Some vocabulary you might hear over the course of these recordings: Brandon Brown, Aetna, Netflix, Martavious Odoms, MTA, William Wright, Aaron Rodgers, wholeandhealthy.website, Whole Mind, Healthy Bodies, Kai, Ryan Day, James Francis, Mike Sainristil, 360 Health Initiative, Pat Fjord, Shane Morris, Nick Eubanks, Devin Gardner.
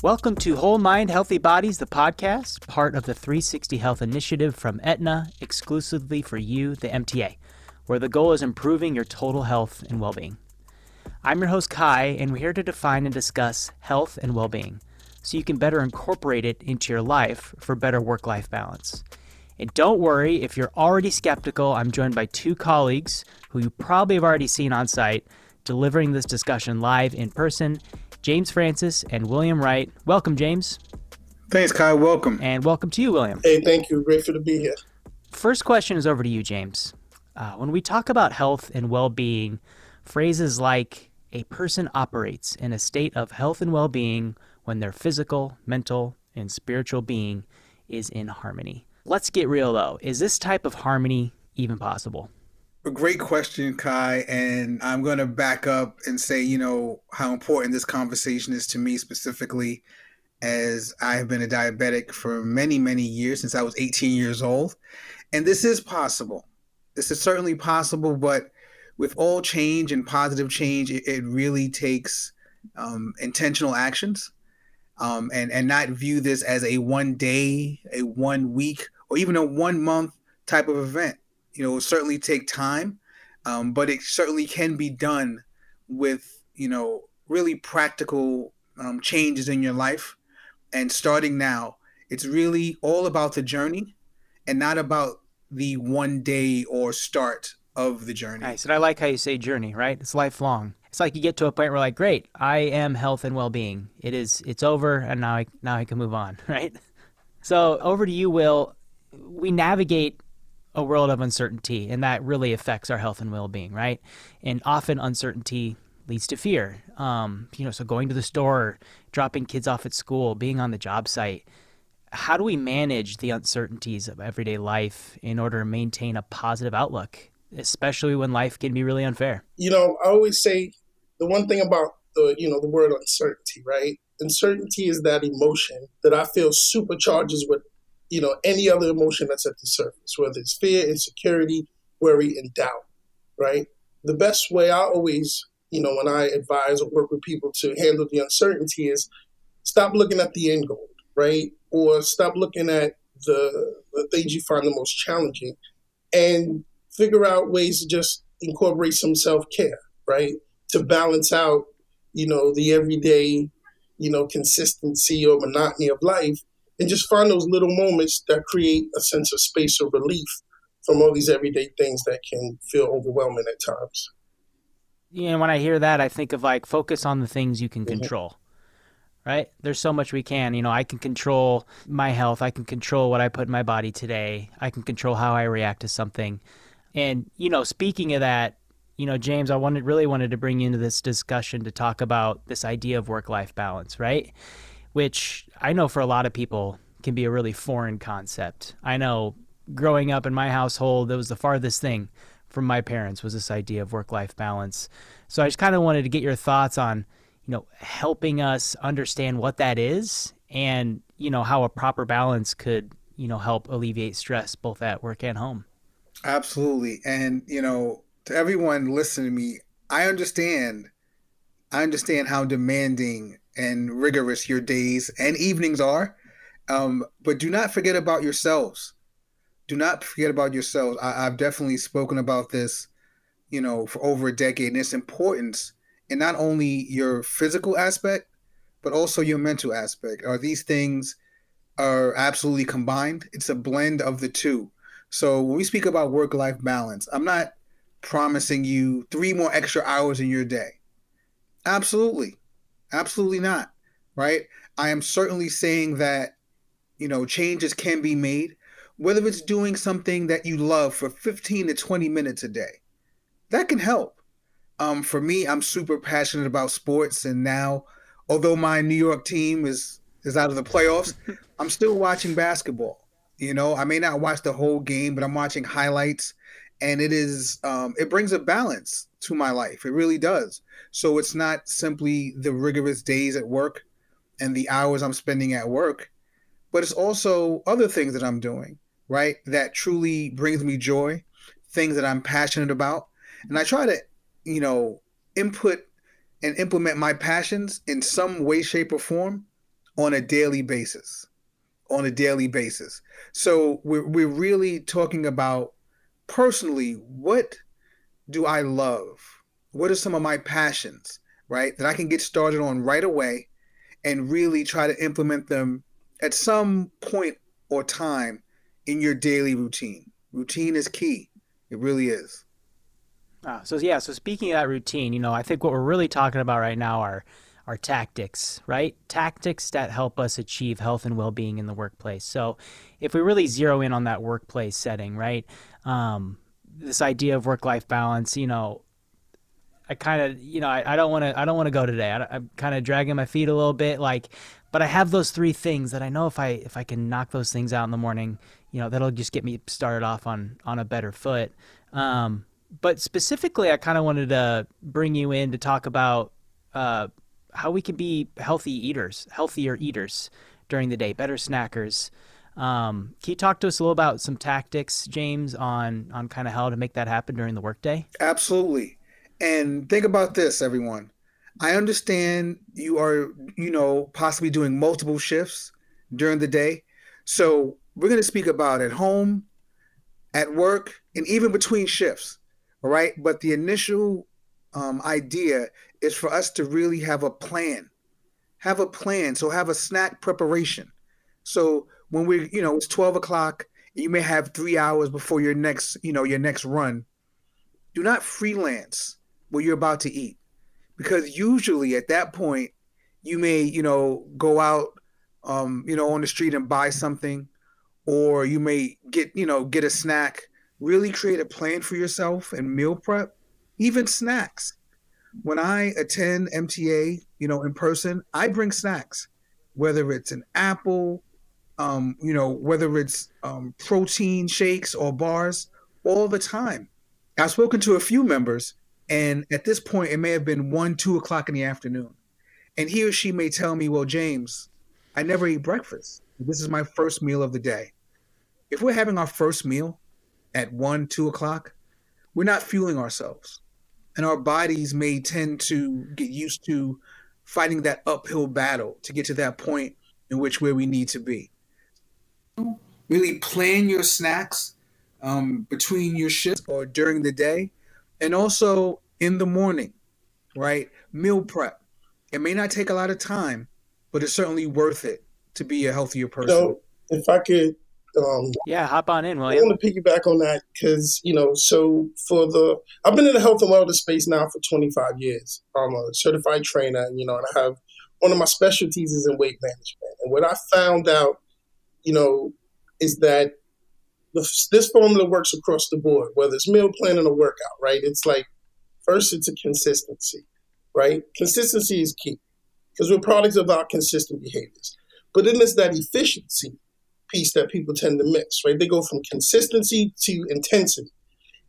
Welcome to Whole Mind, Healthy Bodies, the podcast, part of the 360 Health Initiative from Aetna, exclusively for you, the MTA, where the goal is improving your total health and well-being. I'm your host, Kai, and we're here to define and discuss health and well-being, so you can better incorporate it into your life for better work-life balance. And don't worry, if you're already skeptical, I'm joined by two colleagues who you probably have already seen on site, delivering this discussion live in person, James Francis and William Wright. Welcome, James. Thanks, Kai. Welcome. And welcome to you, William. Hey, thank you. Grateful to be here. First question is over to you, James. When we talk about health and well-being, phrases like a person operates in a state of health and well-being when their physical, mental, and spiritual being is in harmony. Let's get real, though. Is this type of harmony even possible? A great question, Kai, and I'm going to back up and say, you know, how important this conversation is to me specifically, as I have been a diabetic for many, many years, since I was 18 years old. And this is possible. This is certainly possible, but with all change and positive change, it really takes intentional actions and not view this as a one day, a 1 week, or even a 1 month type of event. You know, it will certainly take time, but it certainly can be done with, you know, really practical changes in your life. And starting now, it's really all about the journey and not about the 1 day or start of the journey. Nice. And I like how you say journey, right? It's lifelong. It's like you get to a point where like, great, I am health and well-being. It's over, and now I can move on, right? So over to you, Will. We navigate a world of uncertainty, and that really affects our health and well-being, right? And often uncertainty leads to fear. So going to the store, dropping kids off at school, being on the job site. How do we manage the uncertainties of everyday life in order to maintain a positive outlook, especially when life can be really unfair? You know, I always say the one thing about the word uncertainty, right? Uncertainty is that emotion that I feel supercharges with any other emotion that's at the surface, whether it's fear, insecurity, worry, and doubt, right? The best way I always, when I advise or work with people to handle the uncertainty is stop looking at the end goal, right? Or stop looking at the things you find the most challenging and figure out ways to just incorporate some self-care, right? To balance out, the everyday, consistency or monotony of life, and just find those little moments that create a sense of space or relief from all these everyday things that can feel overwhelming at times. Yeah, and when I hear that, I think of like focus on the things you can control, right? There's so much we can. I can control my health. I can control what I put in my body today. I can control how I react to something. And, speaking of that, James, I really wanted to bring you into this discussion to talk about this idea of work-life balance, right? Which I know for a lot of people can be a really foreign concept. I know growing up in my household, that was the farthest thing from my parents was this idea of work-life balance. So I just kind of wanted to get your thoughts on, helping us understand what that is and, how a proper balance could, help alleviate stress both at work and home. Absolutely. And, to everyone listening to me, I understand how demanding and rigorous your days and evenings are. But do not forget about yourselves. Do not forget about yourselves. I've definitely spoken about this, for over a decade, and its importance in not only your physical aspect, but also your mental aspect. These things are absolutely combined. It's a blend of the two. So when we speak about work-life balance, I'm not promising you 3 more extra hours in your day. Absolutely not, right? I am certainly saying that, changes can be made, whether it's doing something that you love for 15 to 20 minutes a day. That can help. For me, I'm super passionate about sports, and now, although my New York team is out of the playoffs, I'm still watching basketball. I may not watch the whole game, but I'm watching highlights, and it is it brings a balance to my life. It really does. So it's not simply the rigorous days at work and the hours I'm spending at work, but it's also other things that I'm doing, right? That truly brings me joy, things that I'm passionate about. And I try to, input and implement my passions in some way, shape, or form on a daily basis, So we're really talking about personally, what do I love? What are some of my passions, right? That I can get started on right away and really try to implement them at some point or time in your daily routine. Routine is key. It really is. So speaking of that routine, you know, I think what we're really talking about right now are tactics, right? Tactics that help us achieve health and well-being in the workplace. So if we really zero in on that workplace setting, right? This idea of work-life balance, you know, I kind of, you know, I don't want to go today. I'm kind of dragging my feet a little bit, like, but I have those three things that I know if I can knock those things out in the morning, you know, that'll just get me started off on a better foot. But specifically, I kind of wanted to bring you in to talk about how we can be healthier eaters during the day, better snackers. Can you talk to us a little about some tactics, James, on kind of how to make that happen during the workday? Absolutely. And think about this, everyone. I understand you are, you know, possibly doing multiple shifts during the day. So we're going to speak about at home, at work, and even between shifts, all right? But the initial idea is for us to really have a plan. Have a plan. So have a snack preparation. So when we, you know, it's 12 o'clock, you may have 3 hours before your next run. Do not freelance what you're about to eat, because usually at that point you may, you know, go out, you know, on the street and buy something, or you may get a snack. Really create a plan for yourself and meal prep, even snacks. When I attend MTA, you know, in person, I bring snacks, whether it's an apple, you know, whether it's protein shakes or bars, all the time. I've spoken to a few members, and at this point, it may have been 1, 2 o'clock in the afternoon. And he or she may tell me, well, James, I never eat breakfast. This is my first meal of the day. If we're having our first meal at 1, 2 o'clock, we're not fueling ourselves. And our bodies may tend to get used to fighting that uphill battle to get to that point in which where we need to be. Really plan your snacks between your shifts or during the day. And also in the morning, right? Meal prep. It may not take a lot of time, but it's certainly worth it to be a healthier person. So if I could... hop on in, William. I want to piggyback on that because, you know, I've been in the health and wellness space now for 25 years. I'm a certified trainer, and, you know, and I have one of my specialties is in weight management. And what I found out, you know, is that this formula works across the board, whether it's meal planning or workout, right? It's like, first, it's a consistency, right? Consistency is key because we're products of our consistent behaviors. But then there's that efficiency piece that people tend to miss, right? They go from consistency to intensity.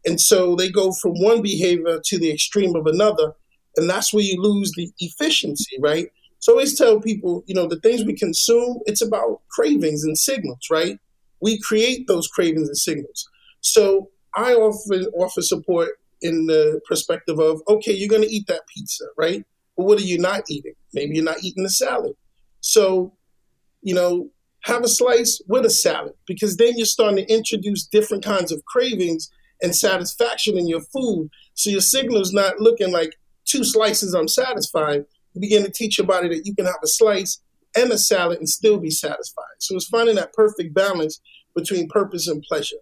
And so they go from one behavior to the extreme of another, and that's where you lose the efficiency, right? So I always tell people, you know, the things we consume, it's about cravings and signals, right? We create those cravings and signals. So I often offer support in the perspective of, okay, you're going to eat that pizza, right? But what are you not eating? Maybe you're not eating the salad. So, you know, have a slice with a salad, because then you're starting to introduce different kinds of cravings and satisfaction in your food. So your signal's not looking like 2 slices, I'm satisfied. You begin to teach your body that you can have a slice and a salad and still be satisfied. So it's finding that perfect balance between purpose and pleasure.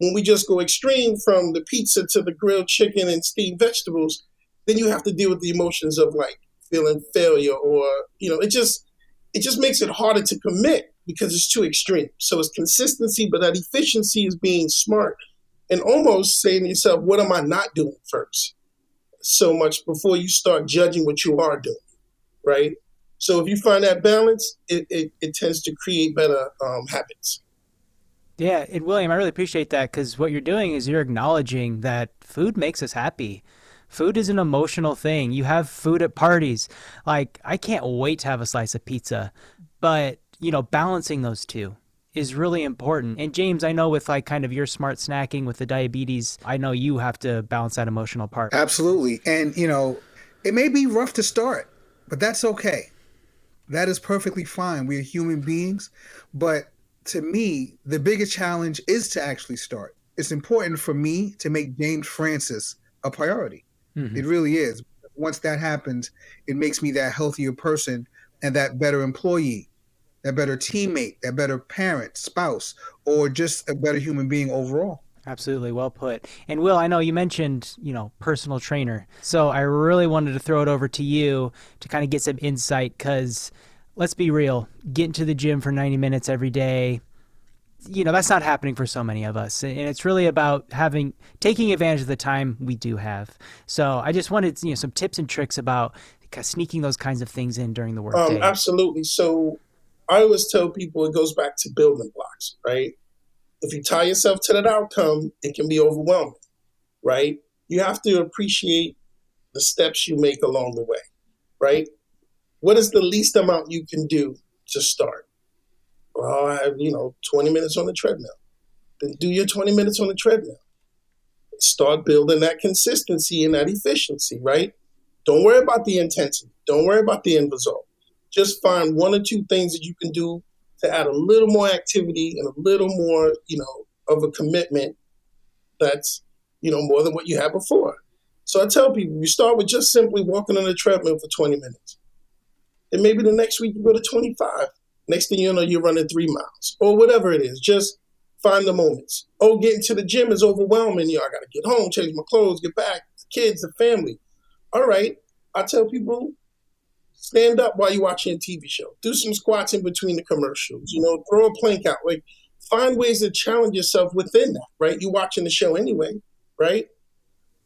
When we just go extreme from the pizza to the grilled chicken and steamed vegetables, then you have to deal with the emotions of like feeling failure or, you know, it just makes it harder to commit because it's too extreme. So it's consistency, but that efficiency is being smart and almost saying to yourself, what am I not doing first? So much before you start judging what you are doing, right? So if you find that balance, it tends to create better habits. Yeah, and William, I really appreciate that, because what you're doing is you're acknowledging that food makes us happy. Food is an emotional thing. You have food at parties. Like, I can't wait to have a slice of pizza, but, you know, balancing those two is really important. And James, I know with like kind of your smart snacking with the diabetes, I know you have to balance that emotional part. Absolutely. And, you know, it may be rough to start, but that's okay. That is perfectly fine. We are human beings. But to me, the biggest challenge is to actually start. It's important for me to make James Francis a priority. Mm-hmm. It really is. Once that happens, it makes me that healthier person and that better employee, that better teammate, that better parent, spouse, or just a better human being overall. Absolutely. Well put. And Will, I know you mentioned, personal trainer. So I really wanted to throw it over to you to kind of get some insight, because let's be real, getting to the gym for 90 minutes every day, that's not happening for so many of us. And it's really about taking advantage of the time we do have. So I just wanted, some tips and tricks about sneaking those kinds of things in during the workday. Absolutely. So I always tell people it goes back to building blocks, right? If you tie yourself to that outcome, it can be overwhelming, right? You have to appreciate the steps you make along the way, right? What is the least amount you can do to start? Well, I have, 20 minutes on the treadmill. Then do your 20 minutes on the treadmill. Start building that consistency and that efficiency, right? Don't worry about the intensity. Don't worry about the end result. Just find one or two things that you can do to add a little more activity and a little more, of a commitment that's, more than what you had before. So I tell people, you start with just simply walking on the treadmill for 20 minutes. And maybe the next week you go to 25. Next thing you know, you're running 3 miles or whatever it is. Just find the moments. Oh, getting to the gym is overwhelming. I got to get home, change my clothes, get back, the kids, the family. All right. I tell people, stand up while you're watching a TV show. Do some squats in between the commercials. Throw a plank out. Like, find ways to challenge yourself within that, right? You're watching the show anyway, right?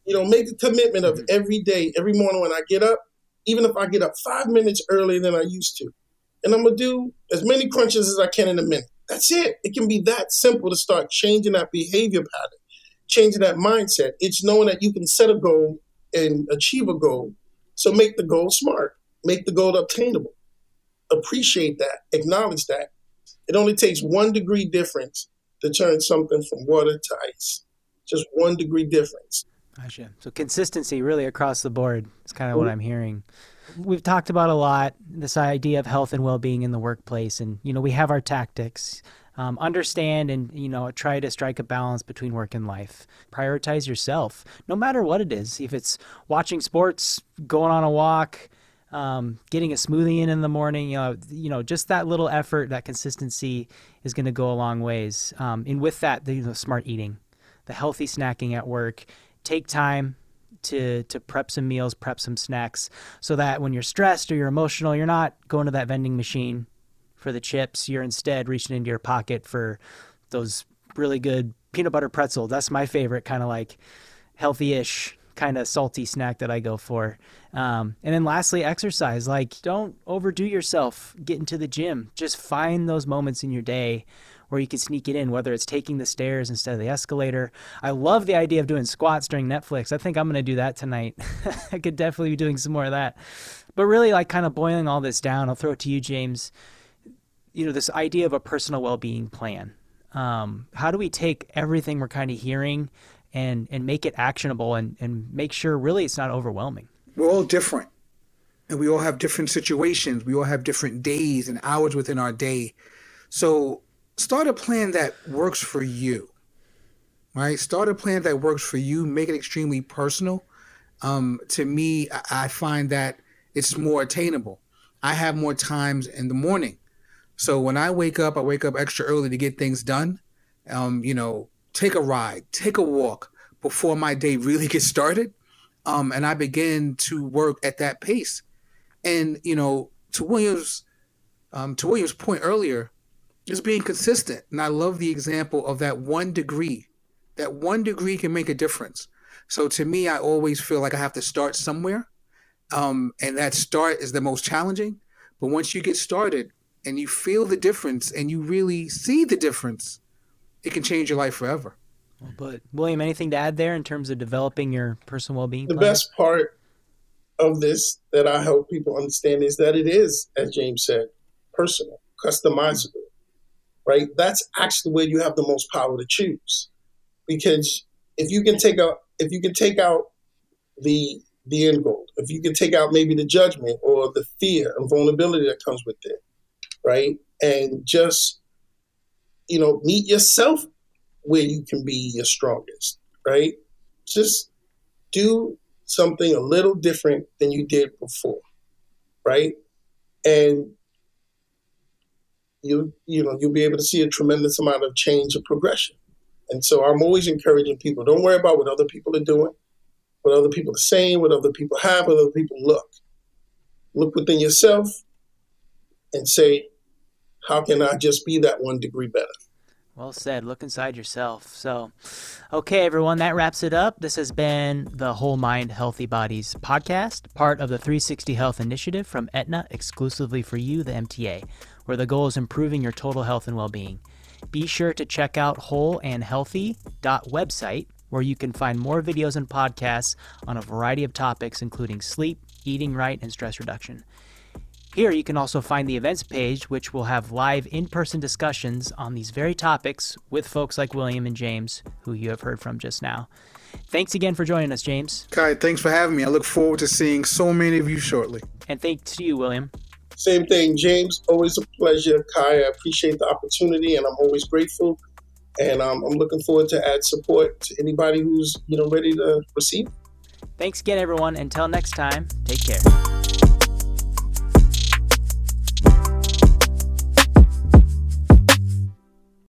Make a commitment of every day, every morning when I get up, even if I get up 5 minutes earlier than I used to. And I'm going to do as many crunches as I can in a minute. That's it. It can be that simple to start changing that behavior pattern, changing that mindset. It's knowing that you can set a goal and achieve a goal. So make the goal smart. Make the goal obtainable. Appreciate that. Acknowledge that. It only takes 1 degree difference to turn something from water to ice. Just 1 degree difference. Gotcha. So consistency really across the board is kind of what I'm hearing. We've talked about a lot, this idea of health and well-being in the workplace. And, we have our tactics. Understand and, try to strike a balance between work and life. Prioritize yourself, no matter what it is. If it's watching sports, going on a walk, getting a smoothie in the morning, just that little effort, that consistency is going to go a long ways. And with that, the smart eating, the healthy snacking at work. Take time to prep some meals, prep some snacks, so that when you're stressed or you're emotional, you're not going to that vending machine for the chips. You're instead reaching into your pocket for those really good peanut butter pretzel. That's my favorite kind of healthy-ish kind of salty snack that I go for. And then lastly, exercise. Don't overdo yourself getting to the gym. Just find those moments in your day where you can sneak it in, whether it's taking the stairs instead of the escalator. I love the idea of doing squats during Netflix. I think I'm going to do that tonight. I could definitely be doing some more of that. But really, kind of boiling all this down, I'll throw it to you, James. This idea of a personal well-being plan. How do we take everything we're kind of hearing and make it actionable and make sure really it's not overwhelming? We're all different, and we all have different situations. We all have different days and hours within our day. So start a plan that works for you, right? Start a plan that works for you. Make it extremely personal. To me, I find that it's more attainable. I have more times in the morning. So when I wake up extra early to get things done. Take a ride, take a walk before my day really gets started. And I begin to work at that pace. And, to William's point earlier, just being consistent. And I love the example of that 1 degree. That 1 degree can make a difference. So to me, I always feel like I have to start somewhere. And that start is the most challenging. But once you get started and you feel the difference and you really see the difference, it can change your life forever. But William, anything to add there in terms of developing your personal well-being plan? The best part of this that I help people understand is that it is, as James said, personal, customizable, right? That's actually where you have the most power to choose, because if you can take out the end goal, if you can take out maybe the judgment or the fear and vulnerability that comes with it, right? And just, you know, meet yourself where you can be your strongest, right? Just do something a little different than you did before, right? And you'll be able to see a tremendous amount of change and progression. And so I'm always encouraging people, don't worry about what other people are doing, what other people are saying, what other people have, what other people look. Look within yourself and say, how can I just be that one degree better? Well said. Look inside yourself. So, okay, everyone, that wraps it up. This has been the Whole Mind, Healthy Bodies podcast, part of the 360 Health Initiative from Aetna, exclusively for you, the MTA, where the goal is improving your total health and well-being. Be sure to check out wholeandhealthy.website, where you can find more videos and podcasts on a variety of topics, including sleep, eating right, and stress reduction. Here you can also find the events page, which will have live in-person discussions on these very topics with folks like William and James, who you have heard from just now. Thanks again for joining us, James. Kai, thanks for having me. I look forward to seeing so many of you shortly. And thanks to you, William. Same thing, James. Always a pleasure. Kai, I appreciate the opportunity, and I'm always grateful. And I'm looking forward to add support to anybody who's ready to receive. Thanks again, everyone. Until next time, take care.